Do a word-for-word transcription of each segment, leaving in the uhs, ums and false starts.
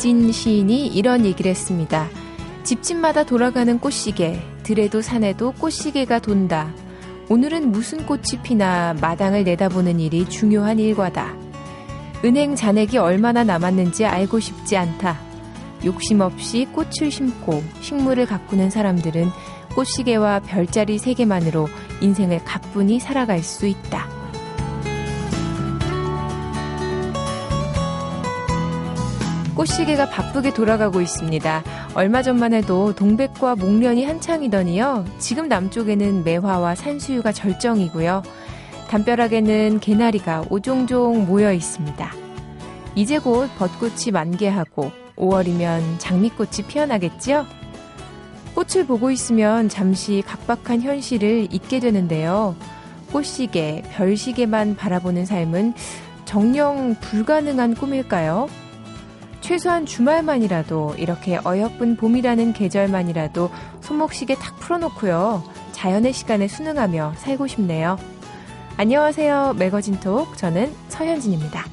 이진 시인이 이런 얘기를 했습니다. 집집마다 돌아가는 꽃시계, 들에도 산에도 꽃시계가 돈다. 오늘은 무슨 꽃이 피나 마당을 내다보는 일이 중요한 일과다. 은행 잔액이 얼마나 남았는지 알고 싶지 않다. 욕심 없이 꽃을 심고 식물을 가꾸는 사람들은 꽃시계와 별자리 세 개만으로 인생을 가뿐히 살아갈 수 있다. 꽃시계가 바쁘게 돌아가고 있습니다. 얼마 전만 해도 동백과 목련이 한창이더니요. 지금 남쪽에는 매화와 산수유가 절정이고요. 담벼락에는 개나리가 오종종 모여 있습니다. 이제 곧 벚꽃이 만개하고 오월이면 장미꽃이 피어나겠지요? 꽃을 보고 있으면 잠시 각박한 현실을 잊게 되는데요. 꽃시계, 별시계만 바라보는 삶은 정녕 불가능한 꿈일까요? 최소한 주말만이라도 이렇게 어여쁜 봄이라는 계절만이라도 손목시계 탁 풀어놓고요. 자연의 시간에 순응하며 살고 싶네요. 안녕하세요. 매거진톡, 저는 서현진입니다.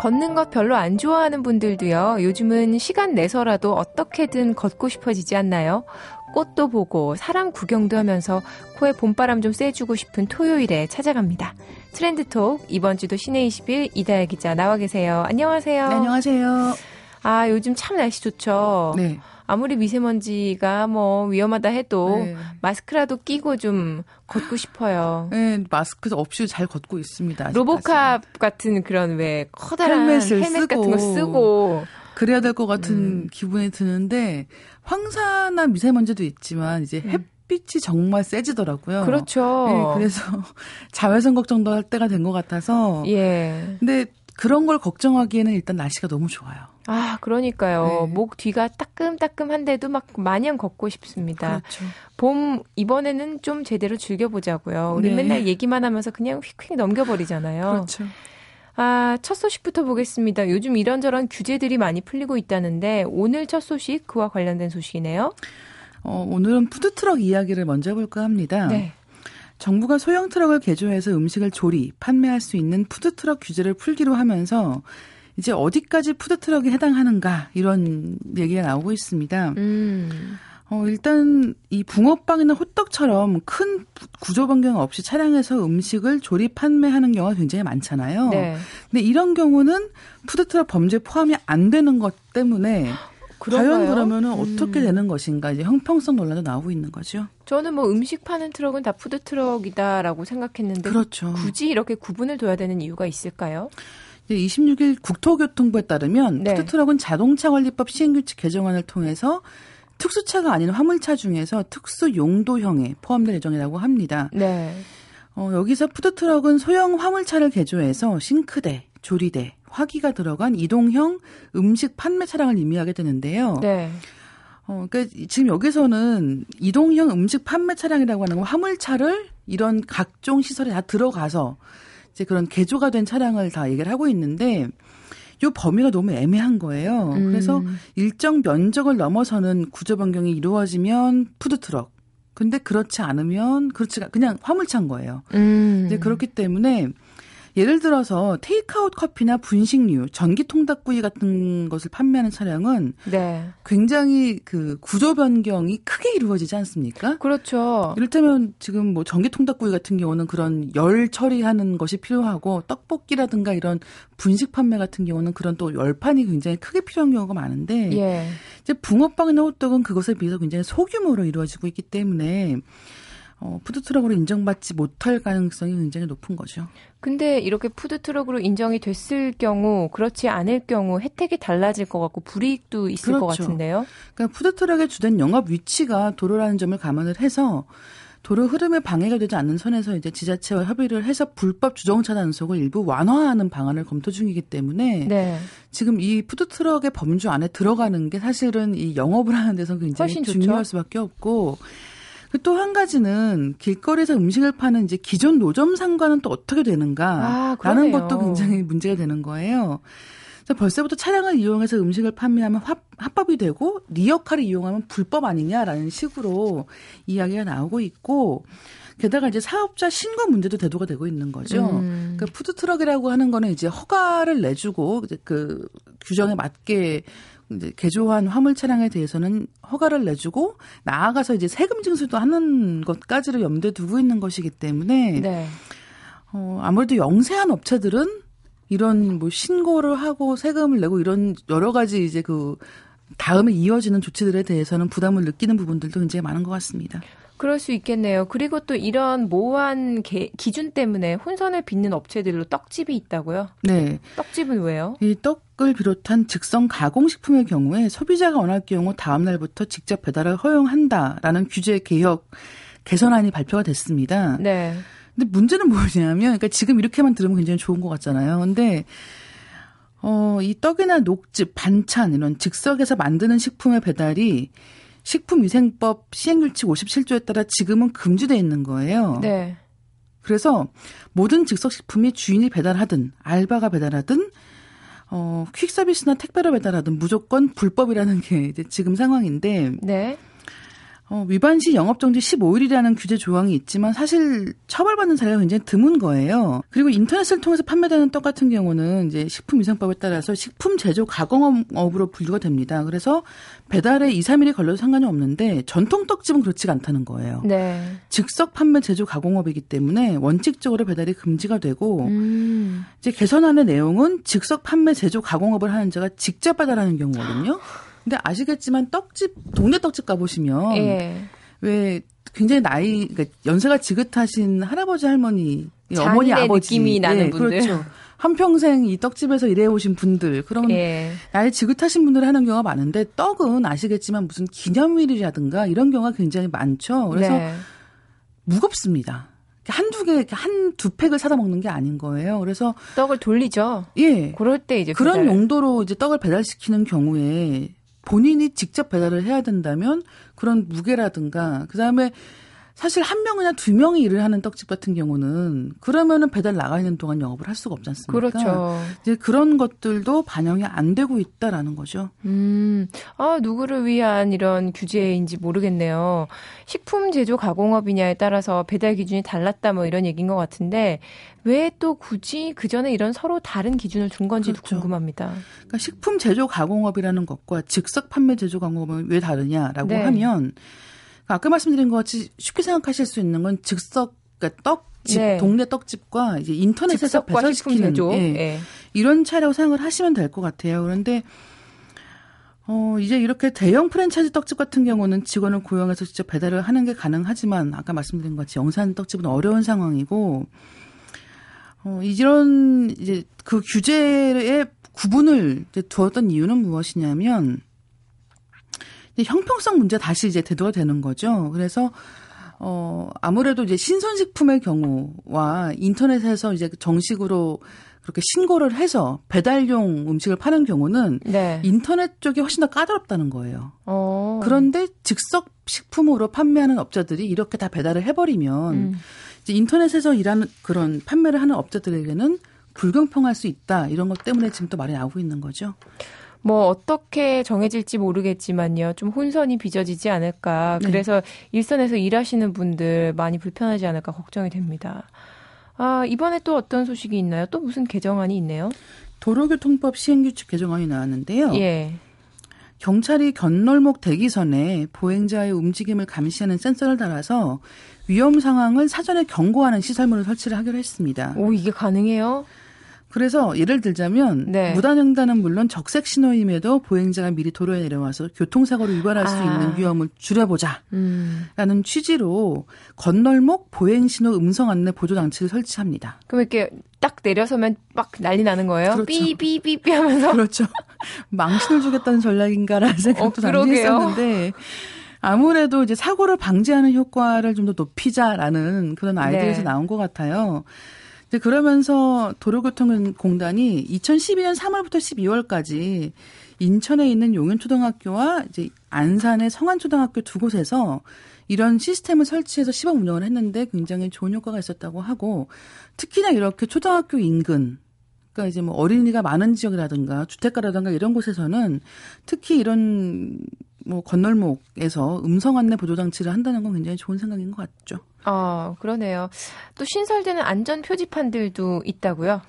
걷는 것 별로 안 좋아하는 분들도요. 요즘은 시간 내서라도 어떻게든 걷고 싶어지지 않나요? 꽃도 보고 사람 구경도 하면서 코에 봄바람 좀 쐬주고 싶은 토요일에 찾아갑니다. 트렌드톡, 이번 주도 시내 이십 일 이다혜 기자 나와 계세요. 안녕하세요. 네, 안녕하세요. 아, 요즘 참 날씨 좋죠. 네. 아무리 미세먼지가 뭐 위험하다 해도 네. 마스크라도 끼고 좀 걷고 싶어요. 네, 마스크 없이 잘 걷고 있습니다. 로보캅 같은 그런 왜 커다란 헬멧을 헬멧 쓰고. 같은 거 쓰고. 그래야 될 것 같은 음. 기분이 드는데 황사나 미세먼지도 있지만 이제 햇빛이 정말 세지더라고요. 그렇죠. 네, 그래서 자외선 걱정도 할 때가 된 것 같아서. 예. 근데 그런 걸 걱정하기에는 일단 날씨가 너무 좋아요. 아, 그러니까요. 네. 목 뒤가 따끔따끔한데도 막 마냥 걷고 싶습니다. 그렇죠. 봄 이번에는 좀 제대로 즐겨보자고요. 우리 네. 맨날 얘기만 하면서 그냥 휙휙 넘겨버리잖아요. 그렇죠. 아, 첫 소식부터 보겠습니다. 요즘 이런저런 규제들이 많이 풀리고 있다는데 오늘 첫 소식 그와 관련된 소식이네요. 어, 오늘은 푸드트럭 이야기를 먼저 해볼까 합니다. 네. 정부가 소형 트럭을 개조해서 음식을 조리, 판매할 수 있는 푸드트럭 규제를 풀기로 하면서 이제 어디까지 푸드트럭에 해당하는가 이런 얘기가 나오고 있습니다. 음. 어, 일단 이 붕어빵이나 호떡처럼 큰 구조 변경 없이 차량에서 음식을 조리 판매하는 경우가 굉장히 많잖아요. 네. 근데 이런 경우는 푸드트럭 범죄 포함이 안 되는 것 때문에 그런가요? 과연 그러면은 음. 어떻게 되는 것인가 이제 형평성 논란도 나오고 있는 거죠. 저는 뭐 음식 파는 트럭은 다 푸드 트럭이다라고 생각했는데 그렇죠. 굳이 이렇게 구분을 둬야 되는 이유가 있을까요? 이십육 일 국토교통부에 따르면 네. 푸드 트럭은 자동차 관리법 시행규칙 개정안을 통해서 특수차가 아닌 화물차 중에서 특수 용도형에 포함될 예정이라고 합니다. 네. 어, 여기서 푸드 트럭은 소형 화물차를 개조해서 싱크대, 조리대, 화기가 들어간 이동형 음식 판매 차량을 의미하게 되는데요. 네. 어, 그러니까 지금 여기서는 이동형 음식 판매 차량이라고 하는 건 화물차를 이런 각종 시설에 다 들어가서 이제 그런 개조가 된 차량을 다 얘기를 하고 있는데 이 범위가 너무 애매한 거예요. 음. 그래서 일정 면적을 넘어서는 구조 변경이 이루어지면 푸드트럭. 근데 그렇지 않으면 그렇지 그냥 화물차인 거예요. 음. 이제 그렇기 때문에 예를 들어서 테이크아웃 커피나 분식류, 전기 통닭구이 같은 것을 판매하는 차량은 네. 굉장히 그 구조 변경이 크게 이루어지지 않습니까? 그렇죠. 이를테면 지금 뭐 전기 통닭구이 같은 경우는 그런 열 처리하는 것이 필요하고 떡볶이라든가 이런 분식 판매 같은 경우는 그런 또 열판이 굉장히 크게 필요한 경우가 많은데 예. 이제 붕어빵이나 호떡은 그것에 비해서 굉장히 소규모로 이루어지고 있기 때문에 어, 푸드트럭으로 인정받지 못할 가능성이 굉장히 높은 거죠. 근데 이렇게 푸드트럭으로 인정이 됐을 경우 그렇지 않을 경우 혜택이 달라질 것 같고 불이익도 있을 그렇죠. 것 같은데요. 그러니까 푸드트럭의 주된 영업 위치가 도로라는 점을 감안을 해서 도로 흐름에 방해가 되지 않는 선에서 이제 지자체와 협의를 해서 불법 주정차 단속을 일부 완화하는 방안을 검토 중이기 때문에 네. 지금 이 푸드트럭의 범주 안에 들어가는 게 사실은 이 영업을 하는 데서 굉장히 중요할 수밖에 없고 또 한 가지는 길거리에서 음식을 파는 이제 기존 노점상과는 또 어떻게 되는가 라는 아, 것도 굉장히 문제가 되는 거예요. 벌써부터 차량을 이용해서 음식을 판매하면 합법이 되고 리어카를 이용하면 불법 아니냐라는 식으로 이야기가 나오고 있고, 게다가 이제 사업자 신고 문제도 대두가 되고 있는 거죠. 음. 그러니까 푸드트럭이라고 하는 거는 이제 허가를 내주고 그 규정에 맞게 이제 개조한 화물 차량에 대해서는 허가를 내주고 나아가서 이제 세금 징수도 하는 것까지를 염두에 두고 있는 것이기 때문에 네. 어, 아무래도 영세한 업체들은 이런 뭐 신고를 하고 세금을 내고 이런 여러 가지 이제 그 다음에 이어지는 조치들에 대해서는 부담을 느끼는 부분들도 굉장히 많은 것 같습니다. 그럴 수 있겠네요. 그리고 또 이런 모호한 개, 기준 때문에 혼선을 빚는 업체들로 떡집이 있다고요? 네. 떡집은 왜요? 이 떡을 비롯한 즉석 가공식품의 경우에 소비자가 원할 경우 다음 날부터 직접 배달을 허용한다라는 규제 개혁 개선안이 발표가 됐습니다. 네. 근데 문제는 뭐냐면, 그러니까 지금 이렇게만 들으면 굉장히 좋은 것 같잖아요. 근데 어, 이 떡이나 녹즙, 반찬 이런 즉석에서 만드는 식품의 배달이 식품위생법 시행규칙 오십칠 조에 따라 지금은 금지되어 있는 거예요. 네. 그래서 모든 즉석식품이 주인이 배달하든 알바가 배달하든 어, 퀵서비스나 택배로 배달하든 무조건 불법이라는 게 이제 지금 상황인데 네. 어, 위반 시 영업정지 십오 일이라는 규제 조항이 있지만 사실 처벌받는 사례가 굉장히 드문 거예요. 그리고 인터넷을 통해서 판매되는 떡 같은 경우는 이제 식품위생법에 따라서 식품 제조 가공업으로 분류가 됩니다. 그래서 배달에 이, 삼 일이 걸려도 상관이 없는데 전통 떡집은 그렇지가 않다는 거예요. 네. 즉석 판매 제조 가공업이기 때문에 원칙적으로 배달이 금지가 되고 음. 이제 개선안의 내용은 즉석 판매 제조 가공업을 하는 자가 직접 배달하는 경우거든요. 근데 아시겠지만 떡집, 동네 떡집 가보시면 예. 왜 굉장히 나이, 그러니까 연세가 지긋하신 할아버지 할머니, 어머니 아버지 느낌이 나는 예, 분들. 그렇죠. 한평생 이 떡집에서 일해오신 분들, 그런 예. 나이 지긋하신 분들이 하는 경우가 많은데 떡은 아시겠지만 무슨 기념일이라든가 이런 경우가 굉장히 많죠. 그래서 네. 무겁습니다. 한두 개, 한두 팩을 사다 먹는 게 아닌 거예요. 그래서. 떡을 돌리죠. 예. 그럴 때 이제. 그런 배달. 용도로 이제 떡을 배달시키는 경우에 본인이 직접 배달을 해야 된다면 그런 무게라든가 그다음에 사실 한 명이나 두 명이 일을 하는 떡집 같은 경우는 그러면은 배달 나가 있는 동안 영업을 할 수가 없지 않습니까? 그렇죠. 이제 그런 것들도 반영이 안 되고 있다라는 거죠. 음, 아, 누구를 위한 이런 규제인지 모르겠네요. 식품 제조 가공업이냐에 따라서 배달 기준이 달랐다 뭐 이런 얘기인 것 같은데 왜 또 굳이 그전에 이런 서로 다른 기준을 둔 건지도 그렇죠. 궁금합니다. 그러니까 식품 제조 가공업이라는 것과 즉석 판매 제조 가공업은 왜 다르냐라고 네. 하면 아까 말씀드린 것 같이 쉽게 생각하실 수 있는 건 즉석, 그러니까 떡집, 네. 동네 떡집과 이제 인터넷에서 배달시키는 예, 네. 이런 차라고 생각을 하시면 될 것 같아요. 그런데 어, 이제 이렇게 대형 프랜차이즈 떡집 같은 경우는 직원을 고용해서 직접 배달을 하는 게 가능하지만 아까 말씀드린 것 같이 영산 떡집은 어려운 상황이고 어, 이런 이제 그 규제의 구분을 이제 두었던 이유는 무엇이냐면. 형평성 문제 다시 이제 대두가 되는 거죠. 그래서, 어, 아무래도 이제 신선식품의 경우와 인터넷에서 이제 정식으로 그렇게 신고를 해서 배달용 음식을 파는 경우는 네. 인터넷 쪽이 훨씬 더 까다롭다는 거예요. 오. 그런데 즉석 식품으로 판매하는 업자들이 이렇게 다 배달을 해버리면 음. 이제 인터넷에서 일하는 그런 판매를 하는 업자들에게는 불공평할 수 있다. 이런 것 때문에 지금 또 말이 나오고 있는 거죠. 뭐 어떻게 정해질지 모르겠지만요. 좀 혼선이 빚어지지 않을까. 그래서 네. 일선에서 일하시는 분들 많이 불편하지 않을까 걱정이 됩니다. 아, 이번에 또 어떤 소식이 있나요? 또 무슨 개정안이 있네요? 도로교통법 시행규칙 개정안이 나왔는데요. 예. 경찰이 곁널목 대기선에 보행자의 움직임을 감시하는 센서를 달아서 위험 상황을 사전에 경고하는 시설물을 설치를 하기로 했습니다. 오, 이게 가능해요? 그래서 예를 들자면 네. 무단횡단은 물론 적색 신호임에도 보행자가 미리 도로에 내려와서 교통사고를 유발할 아. 수 있는 위험을 줄여보자라는 음. 취지로 건널목 보행신호 음성 안내 보조 장치를 설치합니다. 그럼 이렇게 딱 내려서면 막 난리 나는 거예요? 삐삐삐삐 그렇죠. 하면서 그렇죠. 망신을 주겠다는 전략인가라는 생각도 당시 어, 했었는데 아무래도 이제 사고를 방지하는 효과를 좀 더 높이자라는 그런 아이디어에서 네. 나온 것 같아요. 그러면서 도로교통공단이 이천십이 년 삼 월부터 십이 월까지 인천에 있는 용현초등학교와 이제 안산의 성안초등학교 두 곳에서 이런 시스템을 설치해서 시범 운영을 했는데 굉장히 좋은 효과가 있었다고 하고 특히나 이렇게 초등학교 인근 그러니까 이제 뭐 어린이가 많은 지역이라든가 주택가라든가 이런 곳에서는 특히 이런 뭐 건널목에서 음성 안내 보조 장치를 한다는 건 굉장히 좋은 생각인 것 같죠. 아, 그러네요. 또 신설되는 안전 표지판들도 있다고요?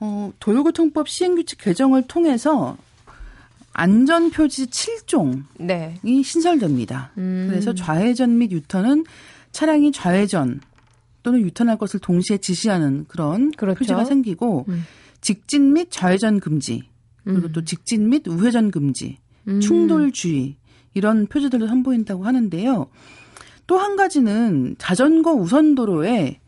어, 도로교통법 시행규칙 개정을 통해서 안전 표지 칠 종이 네. 신설됩니다. 음. 그래서 좌회전 및 유턴은 차량이 좌회전 또는 유턴할 것을 동시에 지시하는 그런 그렇죠. 표지가 생기고 음. 직진 및 좌회전 금지 그리고 음. 또 직진 및 우회전 금지 음. 충돌 주의 이런 표지들도 선보인다고 하는데요. 또 한 가지는 자전거 우선도로에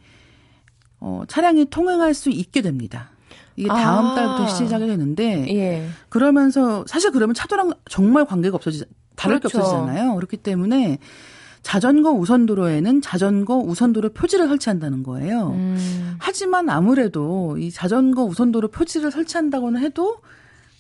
어, 차량이 통행할 수 있게 됩니다. 이게 다음 아. 달부터 시작이 되는데 예. 그러면서 사실 그러면 차도랑 정말 관계가 없어지 다를 그렇죠. 게 없어지잖아요. 그렇기 때문에 자전거 우선도로에는 자전거 우선도로 표지를 설치한다는 거예요. 음. 하지만 아무래도 이 자전거 우선도로 표지를 설치한다고는 해도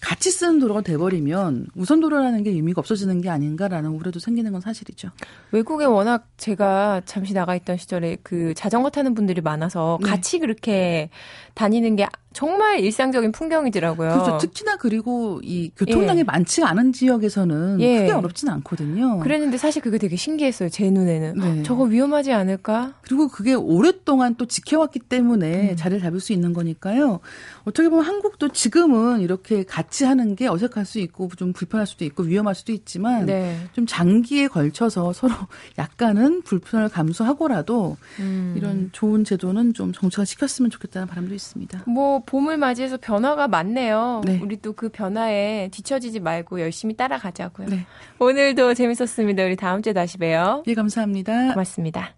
같이 쓰는 도로가 돼버리면 우선도로라는 게 의미가 없어지는 게 아닌가라는 우려도 생기는 건 사실이죠. 외국에 워낙 제가 잠시 나가 있던 시절에 그 자전거 타는 분들이 많아서 네. 같이 그렇게 다니는 게 정말 일상적인 풍경이더라고요. 그렇죠. 특히나 그리고 이 교통량이 예. 많지 않은 지역에서는 예. 크게 어렵진 않거든요. 그랬는데 사실 그게 되게 신기했어요. 제 눈에는. 네. 저거 위험하지 않을까? 그리고 그게 오랫동안 또 지켜왔기 때문에 음. 자리를 잡을 수 있는 거니까요. 어떻게 보면 한국도 지금은 이렇게 같이 하는 게 어색할 수 있고 좀 불편할 수도 있고 위험할 수도 있지만 네. 좀 장기에 걸쳐서 서로 약간은 불편을 감수하고라도 음. 이런 좋은 제도는 좀 정착을 시켰으면 좋겠다는 바람도 있습니다. 뭐 봄을 맞이해서 변화가 많네요. 네. 우리 또 그 변화에 뒤처지지 말고 열심히 따라가자고요. 네. 오늘도 재밌었습니다. 우리 다음 주에 다시 봬요. 예, 감사합니다. 고맙습니다.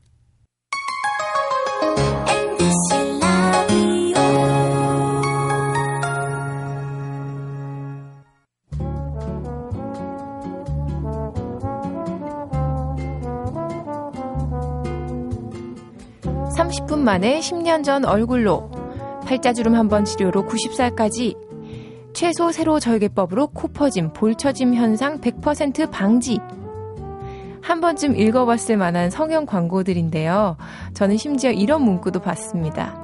삼십 분 만에 십 년 전 얼굴로 팔자주름 한 번 치료로 아흔 살까지 최소 세로 절개법으로 코 퍼짐, 볼처짐 현상 백 퍼센트 방지. 한 번쯤 읽어봤을 만한 성형 광고들인데요. 저는 심지어 이런 문구도 봤습니다.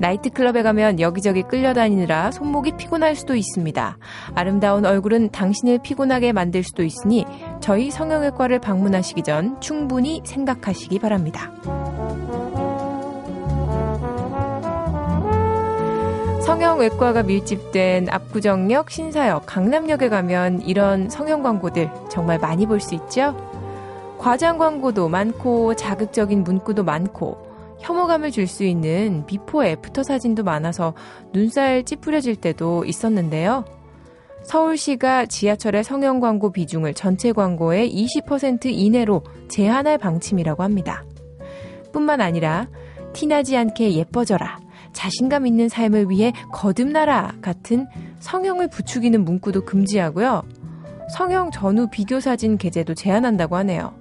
나이트클럽에 가면 여기저기 끌려다니느라 손목이 피곤할 수도 있습니다. 아름다운 얼굴은 당신을 피곤하게 만들 수도 있으니 저희 성형외과를 방문하시기 전 충분히 생각하시기 바랍니다. 성형외과가 밀집된 압구정역, 신사역, 강남역에 가면 이런 성형 광고들 정말 많이 볼 수 있죠? 과장 광고도 많고 자극적인 문구도 많고 혐오감을 줄 수 있는 비포 애프터 사진도 많아서 눈살 찌푸려질 때도 있었는데요. 서울시가 지하철의 성형 광고 비중을 전체 광고의 이십 퍼센트 이내로 제한할 방침이라고 합니다. 뿐만 아니라 티나지 않게 예뻐져라. 자신감 있는 삶을 위해 거듭나라 같은 성형을 부추기는 문구도 금지하고요. 성형 전후 비교 사진 게재도 제한한다고 하네요.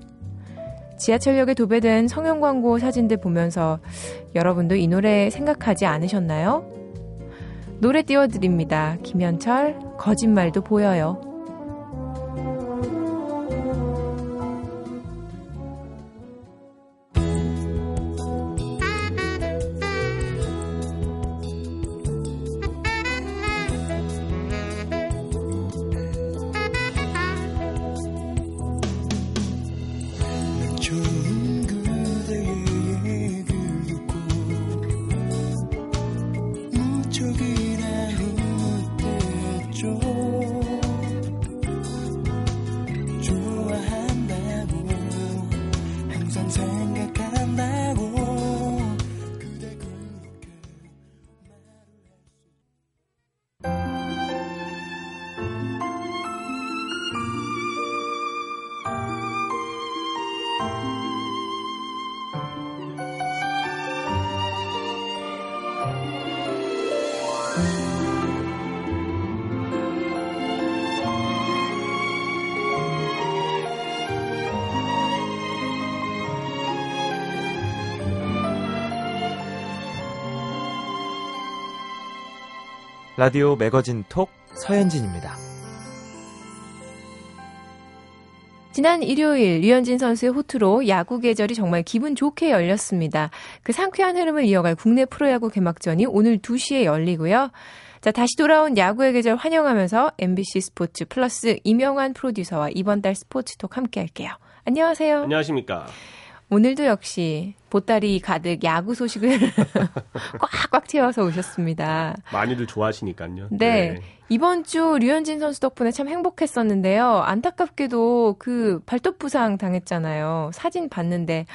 지하철역에 도배된 성형 광고 사진들 보면서 여러분도 이 노래 생각하지 않으셨나요? 노래 띄워드립니다. 김현철, 거짓말도 보여요. 라디오 매거진톡 서현진입니다. 지난 일요일 류현진 선수의 호투로 야구 계절이 정말 기분 좋게 열렸습니다. 그 상쾌한 흐름을 이어갈 국내 프로야구 개막전이 오늘 두 시에 열리고요. 자, 다시 돌아온 야구의 계절 환영하면서 엠비씨 스포츠 플러스 이명환 프로듀서와 이번 달 스포츠톡 함께할게요. 안녕하세요. 안녕하십니까. 오늘도 역시 보따리 가득 야구 소식을 꽉꽉 채워서 오셨습니다. 많이들 좋아하시니까요. 네. 네. 이번 주 류현진 선수 덕분에 참 행복했었는데요. 안타깝게도 그 발톱 부상 당했잖아요. 사진 봤는데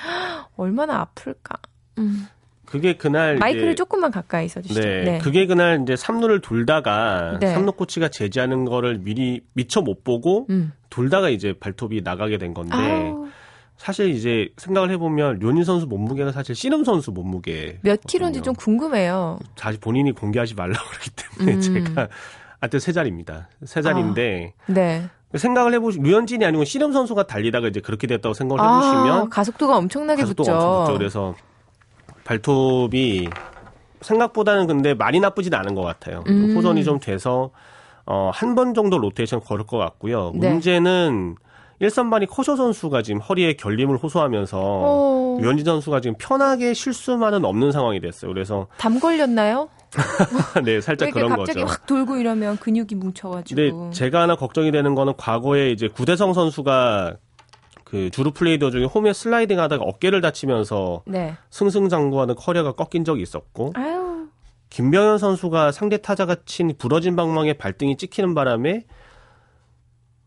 얼마나 아플까. 음. 그게 그날 마이크를 이제, 조금만 가까이 써주시죠. 네, 네. 그게 그날 이제 삼루를 돌다가 네. 삼루 코치가 제지하는 거를 미리 미처 못 보고 음. 돌다가 이제 발톱이 나가게 된 건데 아우. 사실 이제 생각을 해보면 류현진 선수 몸무게가 사실 씨름 선수 몸무게 몇 킬로인지 좀 궁금해요. 사실 본인이 공개하지 말라고 그러기 때문에 음. 제가 하여튼 세 자리입니다. 세 자리인데. 아. 네. 생각을 해보시 류현진이 아니고 씨름 선수가 달리다가 이제 그렇게 됐다고 생각을 해보시면 아, 가속도가 엄청나게 가속도가 붙죠. 엄청 붙죠. 그래서. 발톱이 생각보다는 근데 많이 나쁘진 않은 것 같아요. 음. 호전이 좀 돼서 어, 한 번 정도 로테이션 걸을 것 같고요. 네. 문제는 일선반이 커쇼 선수가 지금 허리에 결림을 호소하면서 오. 류현진 선수가 지금 편하게 쉴 수만은 없는 상황이 됐어요. 그래서 담 걸렸나요? 네, 살짝 그런 거죠. 갑자기 확 돌고 이러면 근육이 뭉쳐가지고. 근데 제가 하나 걱정이 되는 거는 과거에 이제 구대성 선수가 그 주루 플레이더 중에 홈에 슬라이딩 하다가 어깨를 다치면서 네. 승승장구하는 커리어가 꺾인 적이 있었고 아유. 김병현 선수가 상대 타자가 친 부러진 방망이에 발등이 찍히는 바람에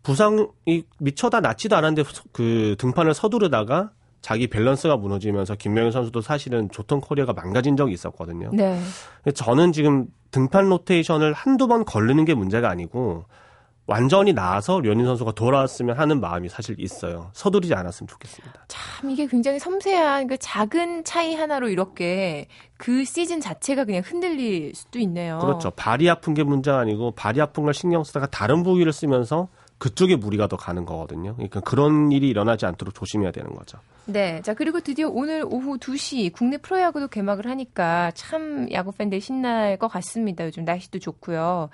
부상이 미쳐다 낫지도 않았는데 그 등판을 서두르다가 자기 밸런스가 무너지면서 김병현 선수도 사실은 좋던 커리어가 망가진 적이 있었거든요. 네. 저는 지금 등판 로테이션을 한두 번 걸르는 게 문제가 아니고 완전히 나아서 류현진 선수가 돌아왔으면 하는 마음이 사실 있어요. 서두르지 않았으면 좋겠습니다. 참 이게 굉장히 섬세한 그 작은 차이 하나로 이렇게 그 시즌 자체가 그냥 흔들릴 수도 있네요. 그렇죠. 발이 아픈 게 문제가 아니고 발이 아픈 걸 신경 쓰다가 다른 부위를 쓰면서 그쪽에 무리가 더 가는 거거든요. 그러니까 그런 일이 일어나지 않도록 조심해야 되는 거죠. 네. 자, 그리고 드디어 오늘 오후 두 시 국내 프로야구도 개막을 하니까 참 야구 팬들 신날 것 같습니다. 요즘 날씨도 좋고요.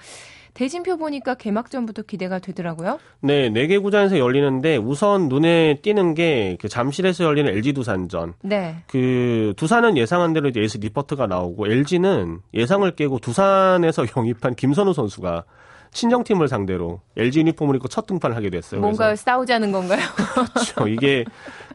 대진표 보니까 개막전부터 기대가 되더라고요. 네, 네 개 구장에서 열리는데 우선 눈에 띄는 게 그 잠실에서 열리는 엘지 두산전. 네. 그 두산은 예상한 대로 이제 에이스 리퍼트가 나오고 엘지는 예상을 깨고 두산에서 영입한 김선우 선수가 친정팀을 상대로 엘지 유니폼을 입고 첫 등판을 하게 됐어요. 뭔가 싸우자는 건가요? 그렇죠. 이게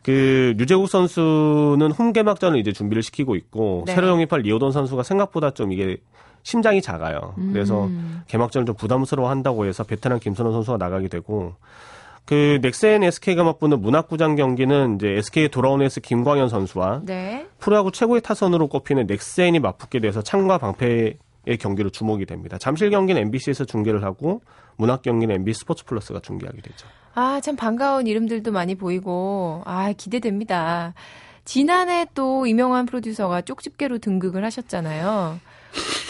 그 류재욱 선수는 홈 개막전을 이제 준비를 시키고 있고 네. 새로 영입한 리오돈 선수가 생각보다 좀 이게 심장이 작아요. 그래서 음. 개막전을 좀 부담스러워한다고 해서 베테랑 김선호 선수가 나가게 되고 그 넥센 에스케이가 맞붙는 문학구장 경기는 이제 에스케이의 돌아온 에이스 김광현 선수와 네. 프로야구 최고의 타선으로 꼽히는 넥센이 맞붙게 돼서 창과 방패의 경기로 주목이 됩니다. 잠실 경기는 엠비씨에서 중계를 하고 문학 경기는 엠비씨 스포츠 플러스가 중계하게 되죠. 아, 참 반가운 이름들도 많이 보이고 아 기대됩니다. 지난해 또 이명환 프로듀서가 쪽집게로 등극을 하셨잖아요.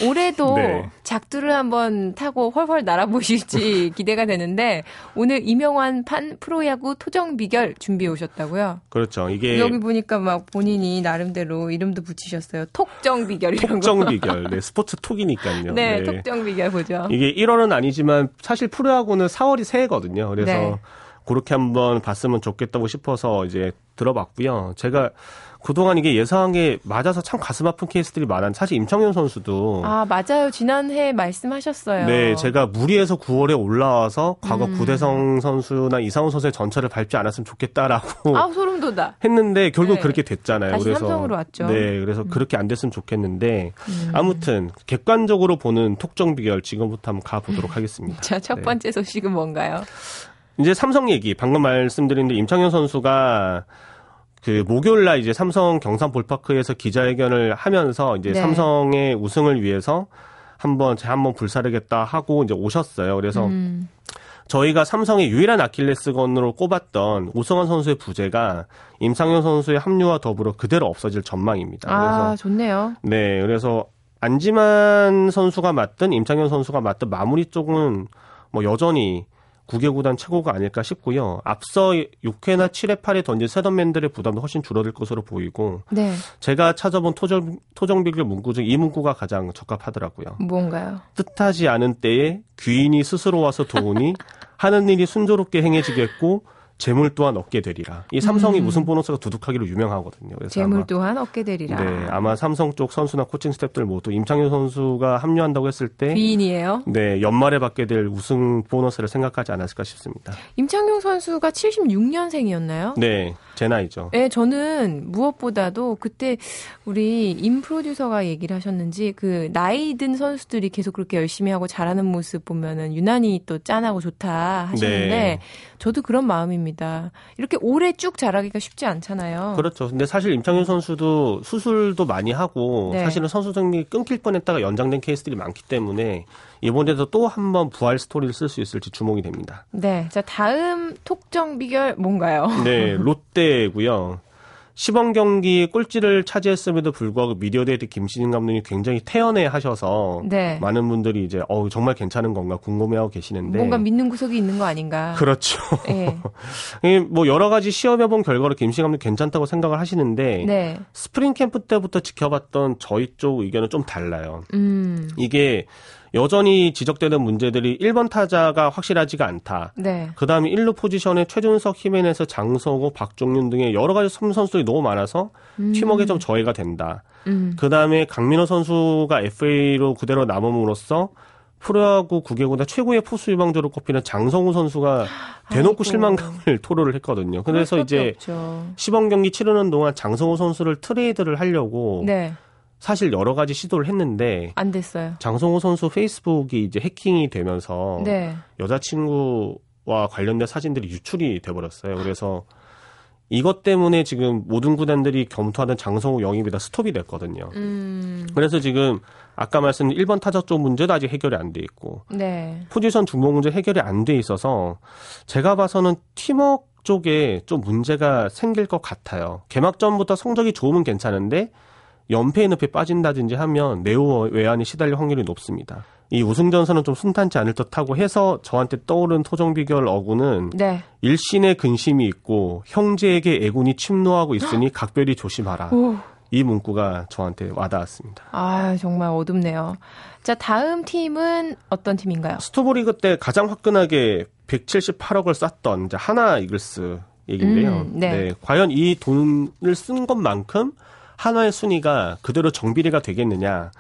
올해도 네. 작두를 한번 타고 훨훨 날아보실지 기대가 되는데 오늘 이명환 판 프로야구 토정 비결 준비해 오셨다고요? 그렇죠. 이게 여기 보니까 막 본인이 나름대로 이름도 붙이셨어요. 톡정 비결 이런 거. 톡정 비결. 네, 스포츠 톡이니까요. 네, 네, 톡정 비결 보죠. 이게 일월은 아니지만 사실 프로야구는 사월이 새해거든요. 그래서 네. 그렇게 한번 봤으면 좋겠다고 싶어서 이제 들어봤고요. 제가 그동안 이게 예상한 게 맞아서 참 가슴 아픈 케이스들이 많았는데 사실 임창용 선수도 아 맞아요. 지난해 말씀하셨어요. 네. 제가 무리해서 구월에 올라와서 과거 음. 구대성 선수나 이상훈 선수의 전철을 밟지 않았으면 좋겠다라고 아 소름 돋아. 했는데 결국 네. 그렇게 됐잖아요. 다시 그래서, 삼성으로 왔죠. 네. 그래서 음. 그렇게 안 됐으면 좋겠는데 음. 아무튼 객관적으로 보는 톡정 비결 지금부터 한번 가보도록 하겠습니다. 자, 첫 번째 네. 소식은 뭔가요? 이제 삼성 얘기 방금 말씀드린데 임창현 선수가 그 목요일 날 이제 삼성 경산 볼파크에서 기자회견을 하면서 이제 네. 삼성의 우승을 위해서 한번 제가 한번 불사르겠다 하고 이제 오셨어요. 그래서 음. 저희가 삼성의 유일한 아킬레스건으로 꼽았던 오승환 선수의 부재가 임창현 선수의 합류와 더불어 그대로 없어질 전망입니다. 그래서 아, 좋네요. 네. 그래서 안지만 선수가 맡든 임창현 선수가 맡든 마무리 쪽은 뭐 여전히 구 개 구단 최고가 아닐까 싶고요. 앞서 육 회나 칠 회, 팔 회 던진 셋업맨들의 부담도 훨씬 줄어들 것으로 보이고 네. 제가 찾아본 토정, 토정비결 문구 중 이 문구가 가장 적합하더라고요. 뭔가요? 뜻하지 않은 때에 귀인이 스스로 와서 도우니 하는 일이 순조롭게 행해지겠고 재물 또한 얻게 되리라. 이 삼성이 음. 우승 보너스가 두둑하기로 유명하거든요. 그래서 재물 아마, 또한 얻게 되리라. 네, 아마 삼성 쪽 선수나 코칭 스태프들 모두 임창현 선수가 합류한다고 했을 때 귀인이에요. 네, 연말에 받게 될 우승 보너스를 생각하지 않았을까 싶습니다. 임창용 선수가 칠십육 년생이었나요? 네, 제 나이죠. 네, 저는 무엇보다도 그때 우리 임 프로듀서가 얘기를 하셨는지 그 나이 든 선수들이 계속 그렇게 열심히 하고 잘하는 모습 보면은 유난히 또 짠하고 좋다 하시는데 네. 저도 그런 마음입니다. 이렇게 오래 쭉 자라기가 쉽지 않잖아요. 그렇죠. 근데 사실 임창현 선수도 수술도 많이 하고 네. 사실은 선수 생명이 끊길 뻔했다가 연장된 케이스들이 많기 때문에 이번에도 또 한 번 부활 스토리를 쓸 수 있을지 주목이 됩니다. 네. 자, 다음 톡정 비결 뭔가요? 네, 롯데고요. 시범 경기 꼴찌를 차지했음에도 불구하고 미디어데이 때 김신영 감독이 굉장히 태연해 하셔서 네. 많은 분들이 이제 어 정말 괜찮은 건가 궁금해하고 계시는데 뭔가 믿는 구석이 있는 거 아닌가. 그렇죠. 네. 뭐 여러 가지 시험해본 결과로 김신영 감독 괜찮다고 생각을 하시는데 네. 스프링 캠프 때부터 지켜봤던 저희 쪽 의견은 좀 달라요. 음. 이게 여전히 지적되는 문제들이 일 번 타자가 확실하지가 않다. 네. 그다음에 일 루 포지션에 최준석, 히메네스, 장성호, 박종윤 등의 여러 가지 선수들이 너무 많아서 음. 팀워크에 좀 저해가 된다. 음. 그다음에 강민호 선수가 에프에이로 그대로 남음으로써 프로야구 구 개구단 최고의 포수 유망주로 꼽히는 장성우 선수가 대놓고 아이고. 실망감을 토로를 했거든요. 그래서 이제 없죠. 시범 경기 치르는 동안 장성우 선수를 트레이드를 하려고 네. 사실 여러 가지 시도를 했는데 안 됐어요. 장성호 선수 페이스북이 이제 해킹이 되면서 네. 여자친구와 관련된 사진들이 유출이 돼버렸어요. 그래서 이것 때문에 지금 모든 구단들이 검토하던 장성호 영입이 다 스톱이 됐거든요. 음. 그래서 지금 아까 말씀드린 일 번 타자 쪽 문제도 아직 해결이 안 돼 있고 네. 포지션 중복 문제 해결이 안 돼 있어서 제가 봐서는 팀워크 쪽에 좀 문제가 생길 것 같아요. 개막전부터 성적이 좋으면 괜찮은데 연패의 늪에 빠진다든지 하면 내후 외환이 시달릴 확률이 높습니다. 이 우승전선은 좀 순탄치 않을 듯하고 해서 저한테 떠오른 토정 비결 어구는 네. 일신의 근심이 있고 형제에게 애군이 침노하고 있으니 각별히 조심하라. 오. 이 문구가 저한테 와닿았습니다. 아 정말 어둡네요. 자 다음 팀은 어떤 팀인가요? 스토브리그 때 가장 화끈하게 백칠십팔억을 쐈던 이제 하나 이글스 얘기인데요. 음, 네. 네, 과연 이 돈을 쓴 것만큼 한화의 순위가 그대로 정비례가 되겠느냐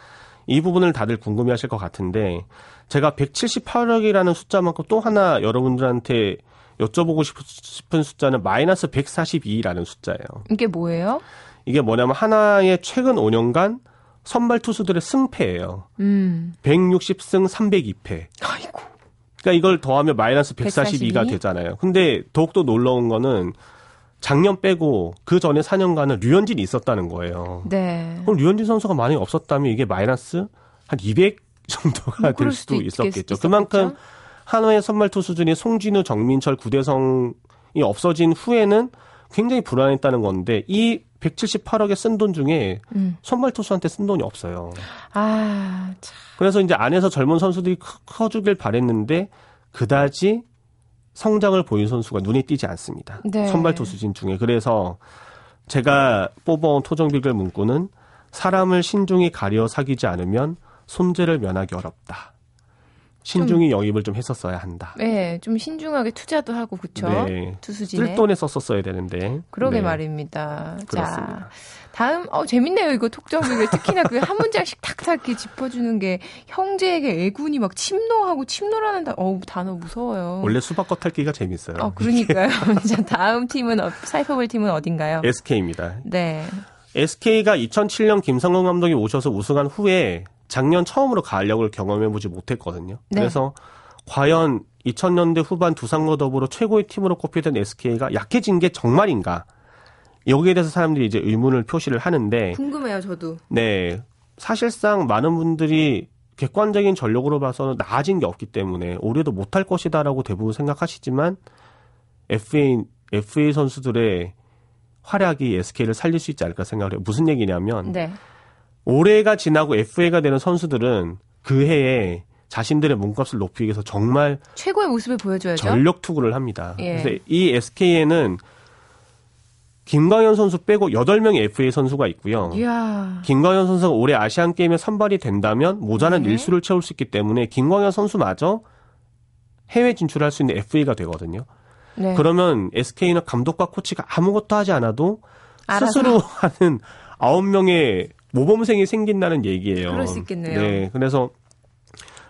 이 부분을 다들 궁금해하실 것 같은데 제가 백칠십팔억이라는 숫자만큼 또 하나 여러분들한테 여쭤보고 싶은 숫자는 마이너스 백사십이라는 숫자예요. 이게 뭐예요? 이게 뭐냐면 한화의 최근 오 년간 선발 투수들의 승패예요. 음. 백육십 승 삼백이 패. 아이고. 그러니까 이걸 더하면 마이너스 백사십이가 되잖아요. 근데 더욱더 놀라운 거는 작년 빼고 그 전에 사 년간은 류현진이 있었다는 거예요. 네. 그럼 류현진 선수가 만약에 없었다면 이게 마이너스 한 이백 정도가 뭐 될 수도, 수도 있었겠죠. 있었겠죠. 그만큼 한화의 선발 투수진이 송진우, 정민철, 구대성이 없어진 후에는 굉장히 불안했다는 건데 이 백칠십팔억에 쓴 돈 중에 음. 선발 투수한테 쓴 돈이 없어요. 아, 참. 그래서 이제 안에서 젊은 선수들이 커주길 바랬는데 그다지 성장을 보인 선수가 눈에 띄지 않습니다. 네. 선발 투수진 중에. 그래서 제가 뽑아온 토정비결 문구는 사람을 신중히 가려 사귀지 않으면 손재를 면하기 어렵다. 신중히 좀, 영입을 좀 했었어야 한다. 네, 좀 신중하게 투자도 하고 그렇죠. 네. 투수진에 쓸 돈에 썼었어야 되는데. 그러게 네. 말입니다. 그렇습니다. 자, 다음 어 재밌네요 이거 톡정비결 특히나 그 한 문장씩 탁탁 이렇게 짚어주는 게 형제에게 애군이 막 침노하고 침노라는 단어, 어우, 단어 무서워요. 원래 수박 겉핥기가 재밌어요. 어, 그러니까요. 자, 다음 팀은 살펴볼 팀은 어딘가요? 에스케이입니다. 네. 에스케이가 이천칠 년 김성근 감독이 오셔서 우승한 후에. 작년 처음으로 가을야구를 경험해보지 못했거든요. 네. 그래서 과연 이천 년대 후반 두산과 더불어 최고의 팀으로 꼽히던 에스케이가 약해진 게 정말인가? 여기에 대해서 사람들이 이제 의문을 표시를 하는데 궁금해요, 저도. 네, 사실상 많은 분들이 객관적인 전력으로 봐서는 나아진 게 없기 때문에 올해도 못할 것이다라고 대부분 생각하시지만 에프에이 에프에이 선수들의 활약이 에스케이를 살릴 수 있지 않을까 생각을 해요. 무슨 얘기냐면. 네. 올해가 지나고 에프에이가 되는 선수들은 그 해에 자신들의 몸값을 높이기 위해서 정말 최고의 모습을 보여줘야죠. 전력 투구를 합니다. 예. 그래서 이 에스케이에는 김광현 선수 빼고 여덟 명의 에프에이 선수가 있고요. 이야. 김광현 선수가 올해 아시안게임에 선발이 된다면 모자란 네. 일수를 채울 수 있기 때문에 김광현 선수마저 해외 진출할 수 있는 에프에이가 되거든요. 네. 그러면 에스케이는 감독과 코치가 아무것도 하지 않아도 알아서. 스스로 하는 아홉 명의 모범생이 생긴다는 얘기예요. 그럴 수 있겠네요. 네, 그래서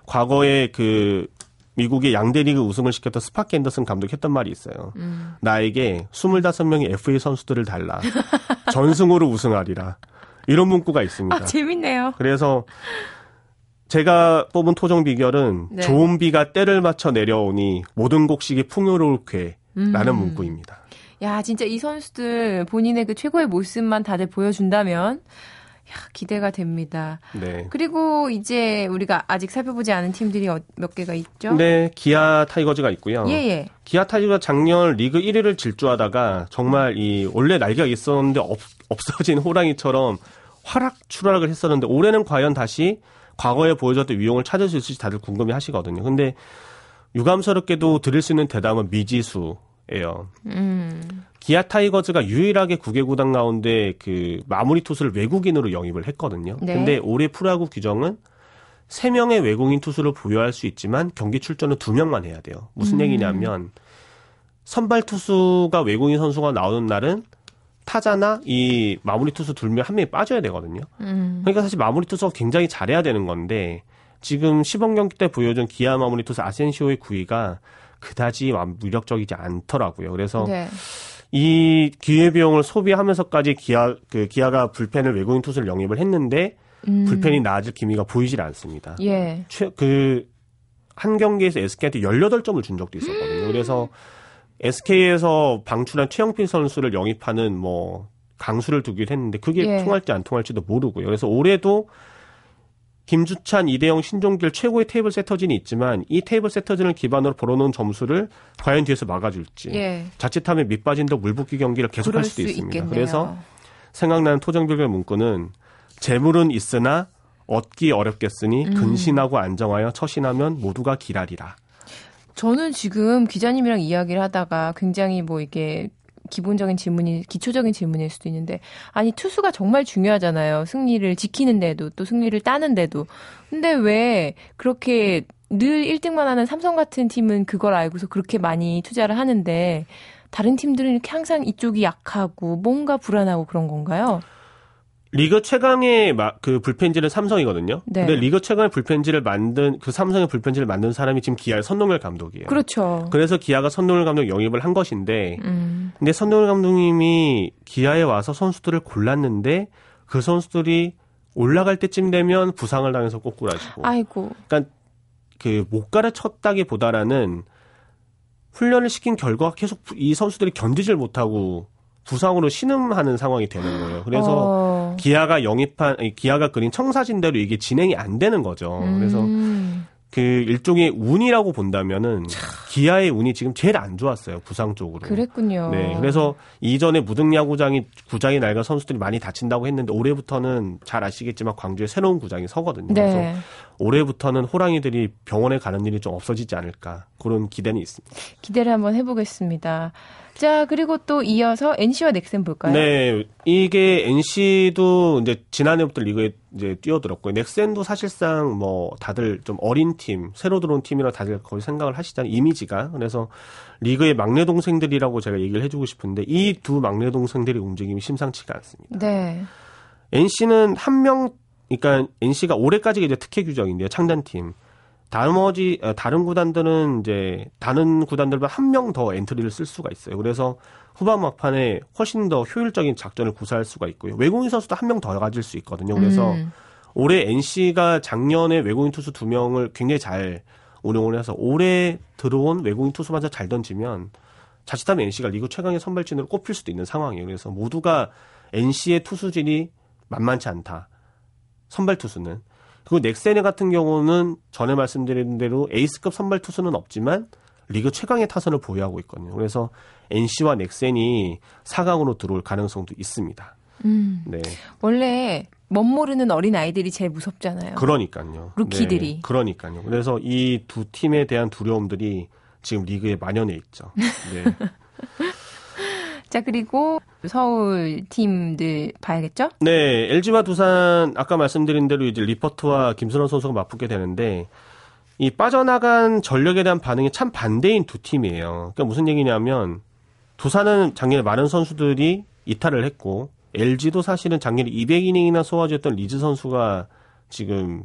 과거에 그 미국의 양대리그 우승을 시켰던 스팟 앤더슨 감독이 했던 말이 있어요. 음. 나에게 스물다섯 명의 에프에이 선수들을 달라. 전승으로 우승하리라. 이런 문구가 있습니다. 아, 재밌네요. 그래서 제가 뽑은 토종 비결은 네. 좋은 비가 때를 맞춰 내려오니 모든 곡식이 풍요로울 쾌라는 음. 문구입니다. 야, 진짜 이 선수들 본인의 그 최고의 모습만 다들 보여준다면 야, 기대가 됩니다. 네. 그리고 이제 우리가 아직 살펴보지 않은 팀들이 몇 개가 있죠? 네, 기아 타이거즈가 있고요. 예, 예. 기아 타이거즈가 작년 리그 일 위를 질주하다가 정말 이 원래 날개가 있었는데 없, 없어진 호랑이처럼 활락 추락을 했었는데 올해는 과연 다시 과거에 보여줬던 위용을 찾을 수 있을지 다들 궁금해하시거든요. 근데 유감스럽게도 드릴 수 있는 대답은 미지수예요. 음. 기아 타이거즈가 유일하게 구 개 구단 가운데 그 마무리 투수를 외국인으로 영입을 했거든요. 네. 근데 올해 프로야구 규정은 세 명의 외국인 투수를 보유할 수 있지만 경기 출전은 두 명만 해야 돼요. 무슨 얘기냐면 선발 투수가 외국인 선수가 나오는 날은 타자나 이 마무리 투수 둘 명 한 명이 빠져야 되거든요. 음. 그러니까 사실 마무리 투수가 굉장히 잘해야 되는 건데 지금 시범 경기 때 보여준 기아 마무리 투수 아센시오의 구위가 그다지 무력적이지 않더라고요. 그래서 네. 이 기회 비용을 소비하면서까지 기아 그 기아가 불펜을 외국인 투수를 영입을 했는데 음. 불펜이 나아질 기미가 보이질 않습니다. 예. 최, 그 한 경기에서 에스케이한테 열여덟 점을 준 적도 있었거든요. 그래서 에스케이에서 방출한 최영필 선수를 영입하는 뭐 강수를 두기로 했는데 그게 예. 통할지 안 통할지도 모르고요. 그래서 올해도 김주찬, 이대영, 신종길 최고의 테이블 세터진이 있지만 이 테이블 세터진을 기반으로 벌어놓은 점수를 과연 뒤에서 막아줄지 예. 자칫하면 밑빠진 더 물붓기 경기를 계속할 수도 있습니다. 있겠네요. 그래서 생각나는 토정비결 문구는 재물은 있으나 얻기 어렵겠으니 음. 근신하고 안정하여 처신하면 모두가 길하리라. 저는 지금 기자님이랑 이야기를 하다가 굉장히 뭐 이게 기본적인 질문이 기초적인 질문일 수도 있는데 아니 투수가 정말 중요하잖아요. 승리를 지키는데도 또 승리를 따는데도. 근데 왜 그렇게 늘 일 등만 하는 삼성 같은 팀은 그걸 알고서 그렇게 많이 투자를 하는데 다른 팀들은 이렇게 항상 이쪽이 약하고 뭔가 불안하고 그런 건가요? 리그 최강의 그 불펜진은 삼성이거든요. 네. 근데 리그 최강의 불펜진을 만든 그 삼성의 불펜진을 만든 사람이 지금 기아의 선동열 감독이에요. 그렇죠. 그래서 기아가 선동열 감독 영입을 한 것인데, 음. 근데 선동열 감독님이 기아에 와서 선수들을 골랐는데 그 선수들이 올라갈 때쯤 되면 부상을 당해서 꼬꾸라지고, 아이고. 그러니까 그 못 가르쳤다기보다는 훈련을 시킨 결과가 계속 이 선수들이 견디질 못하고. 부상으로 신음하는 상황이 되는 거예요. 그래서 어... 기아가 영입한, 기아가 그린 청사진대로 이게 진행이 안 되는 거죠. 음... 그래서 그 일종의 운이라고 본다면은 차... 기아의 운이 지금 제일 안 좋았어요. 부상 쪽으로. 그랬군요. 네. 그래서 이전에 무등야구장이 구장이 낡아 선수들이 많이 다친다고 했는데 올해부터는 잘 아시겠지만 광주에 새로운 구장이 서거든요. 네. 그래서 올해부터는 호랑이들이 병원에 가는 일이 좀 없어지지 않을까 그런 기대는 있습니다. 기대를 한번 해보겠습니다. 자, 그리고 또 이어서 엔씨와 넥센 볼까요? 네. 이게 엔씨도 이제 지난해부터 리그에 이제 뛰어들었고요. 넥센도 사실상 뭐 다들 좀 어린 팀, 새로 들어온 팀이라 다들 거의 생각을 하시잖아요. 이미지가. 그래서 리그의 막내 동생들이라고 제가 얘기를 해주고 싶은데 이 두 막내 동생들의 움직임이 심상치가 않습니다. 네. 엔씨는 한 명, 그러니까 엔씨가 올해까지가 이제 특혜 규정인데요. 창단팀. 나머지 다른 구단들은 이제 다른 구단들보다 한 명 더 엔트리를 쓸 수가 있어요. 그래서 후반 막판에 훨씬 더 효율적인 작전을 구사할 수가 있고요. 외국인 선수도 한 명 더 가질 수 있거든요. 그래서 음. 올해 엔씨가 작년에 외국인 투수 두 명을 굉장히 잘 운용을 해서 올해 들어온 외국인 투수만 잘 던지면 자칫하면 엔씨가 리그 최강의 선발진으로 꼽힐 수도 있는 상황이에요. 그래서 모두가 엔씨의 투수진이 만만치 않다. 선발 투수는. 그리고 넥센의 같은 경우는 전에 말씀드린 대로 에이스급 선발 투수는 없지만 리그 최강의 타선을 보유하고 있거든요. 그래서 엔씨와 넥센이 사 강으로 들어올 가능성도 있습니다. 음, 네. 원래 멋모르는 어린 아이들이 제일 무섭잖아요. 그러니까요. 루키들이. 네, 그러니까요. 그래서 이 두 팀에 대한 두려움들이 지금 리그에 만연해 있죠. 네. 자, 그리고 서울 팀들 봐야겠죠? 네, 엘지와 두산 아까 말씀드린 대로 이제 리퍼트와 김선호 선수가 맞붙게 되는데 이 빠져나간 전력에 대한 반응이 참 반대인 두 팀이에요. 그러니까 무슨 얘기냐면 두산은 작년에 많은 선수들이 이탈을 했고 엘지도 사실은 작년에 이백 이닝이나 소화했던 리즈 선수가 지금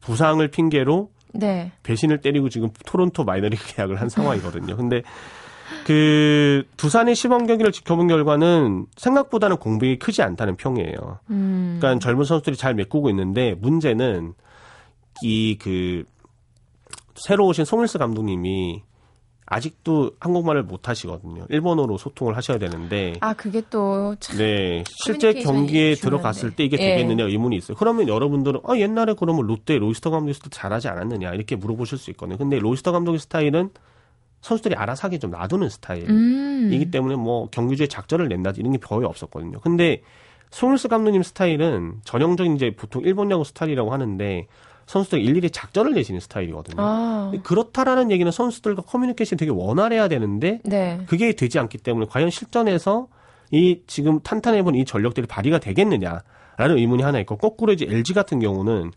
부상을 핑계로 네. 배신을 때리고 지금 토론토 마이너리그 계약을 한 상황이거든요. 근데 그 두산이 시범 경기를 지켜본 결과는 생각보다는 공백이 크지 않다는 평이에요. 음. 그러니까 젊은 선수들이 잘 메꾸고 있는데 문제는 이 그 새로 오신 송일스 감독님이 아직도 한국말을 못 하시거든요. 일본어로 소통을 하셔야 되는데. 아, 그게 또 참. 네. 실제 경기에 중요한데. 들어갔을 때 이게 되겠느냐 예. 의문이 있어요. 그러면 여러분들은 아, 옛날에 그러면 롯데 로이스터 감독이 있을 때 잘하지 않았느냐 이렇게 물어보실 수 있거든요. 근데 로이스터 감독의 스타일은 선수들이 알아서 하게 좀 놔두는 스타일이기 음. 때문에 뭐 경기주에 작전을 낸다 이런 게 거의 없었거든요. 근데 송일스 감독님 스타일은 전형적인 이제 보통 일본 야구 스타일이라고 하는데 선수들이 일일이 작전을 내시는 스타일이거든요. 아. 그렇다라는 얘기는 선수들과 커뮤니케이션이 되게 원활해야 되는데 네. 그게 되지 않기 때문에 과연 실전에서 이 지금 탄탄해본 이 전력들이 발휘가 되겠느냐라는 의문이 하나 있고 거꾸로 이제 엘지 같은 경우는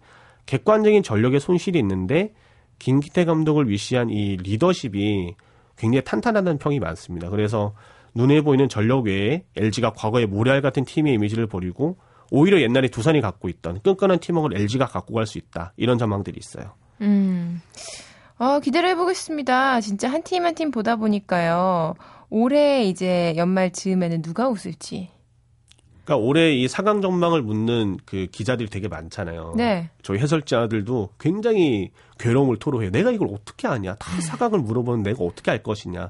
객관적인 전력의 손실이 있는데 김기태 감독을 위시한 이 리더십이 굉장히 탄탄하다는 평이 많습니다. 그래서 눈에 보이는 전력 외에 엘지가 과거의 모래알 같은 팀의 이미지를 버리고 오히려 옛날에 두산이 갖고 있던 끈끈한 팀워크를 엘지가 갖고 갈 수 있다. 이런 전망들이 있어요. 음, 어, 기대를 해보겠습니다. 진짜 한 팀 한 팀 보다 보니까요. 올해 이제 연말 즈음에는 누가 웃을지. 그러니까 올해 이 사 강 전망을 묻는 그 기자들이 되게 많잖아요. 네. 저희 해설자들도 굉장히 괴로움을 토로해요. 내가 이걸 어떻게 아냐. 다 사 강을 물어보는 내가 어떻게 알 것이냐.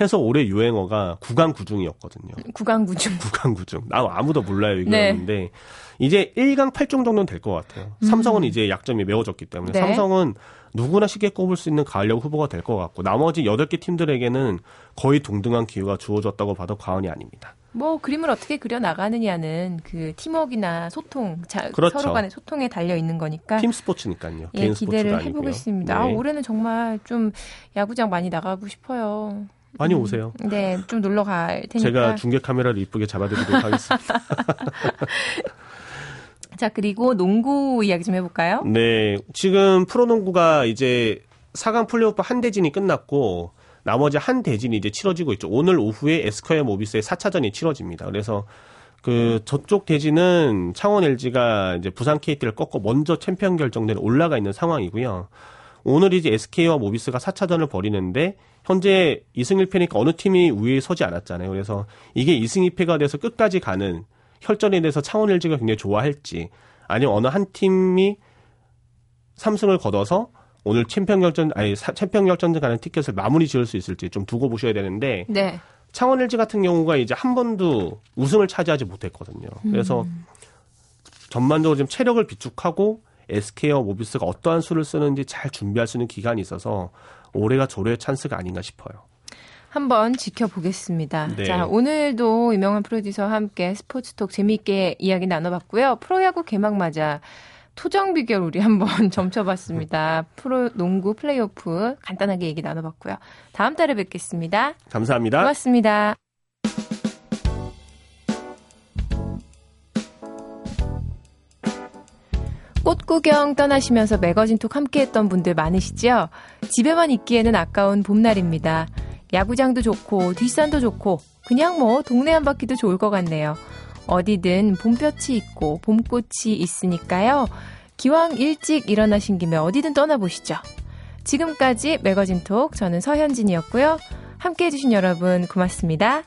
해서 올해 유행어가 구강구중이었거든요. 구강구중. 구강구중. 나 아무도 몰라요 이거였는데 네. 이제 일 강 팔 중 정도는 될 것 같아요. 음. 삼성은 이제 약점이 메워졌기 때문에 네. 삼성은 누구나 쉽게 꼽을 수 있는 가을 야구 후보가 될 것 같고 나머지 여덟 개 팀들에게는 거의 동등한 기회가 주어졌다고 봐도 과언이 아닙니다. 뭐 그림을 어떻게 그려 나가느냐는 그 팀워크나 소통, 자, 그렇죠. 서로 간의 소통에 달려 있는 거니까 팀 스포츠니까요. 예, 개인 기대를 스포츠가 해보겠습니다. 네. 아, 올해는 정말 좀 야구장 많이 나가고 싶어요. 많이 오세요. 음, 네, 좀 놀러 갈 테니까. 제가 중계 카메라를 이쁘게 잡아드리도록 하겠습니다. 자, 그리고 농구 이야기 좀 해볼까요? 네, 지금 프로농구가 이제 사 강 플레이오프 한 대진이 끝났고 나머지 한 대진이 이제 치러지고 있죠. 오늘 오후에 에스콰이어 모비스의 사 차전이 치러집니다. 그래서 그 저쪽 대진은 창원 엘지가 이제 부산 케이티를 꺾고 먼저 챔피언 결정전에 올라가 있는 상황이고요. 오늘 이제 에스케이와 모비스가 사 차전을 벌이는데 현재 이승 일 패니까 어느 팀이 우위에 서지 않았잖아요. 그래서 이게 이승 이 패가 돼서 끝까지 가는 혈전에 대해서 창원 엘지가 굉장히 좋아할지 아니면 어느 한 팀이 삼 승을 거둬서 오늘 챔피언 결전 아니 챔피언 결전전 가는 티켓을 마무리 지을 수 있을지 좀 두고 보셔야 되는데 네. 창원 엘지 같은 경우가 이제 한 번도 우승을 차지하지 못했거든요. 그래서 음. 전반적으로 지금 체력을 비축하고 에스케이와 모비스가 어떠한 수를 쓰는지 잘 준비할 수 있는 기간이 있어서 올해가 조례의 찬스가 아닌가 싶어요. 한번 지켜보겠습니다. 네. 자, 오늘도 이명환 프로듀서와 함께 스포츠톡 재미있게 이야기 나눠봤고요. 프로야구 개막 맞아 토정 비결 우리 한번 점쳐봤습니다. 프로농구 플레이오프 간단하게 얘기 나눠봤고요. 다음 달에 뵙겠습니다. 감사합니다. 고맙습니다. 꽃구경 떠나시면서 매거진톡 함께했던 분들 많으시죠? 집에만 있기에는 아까운 봄날입니다. 야구장도 좋고 뒷산도 좋고 그냥 뭐 동네 한 바퀴도 좋을 것 같네요. 어디든 봄볕이 있고 봄꽃이 있으니까요. 기왕 일찍 일어나신 김에 어디든 떠나보시죠. 지금까지 매거진톡 저는 서현진이었고요. 함께해 주신 여러분 고맙습니다.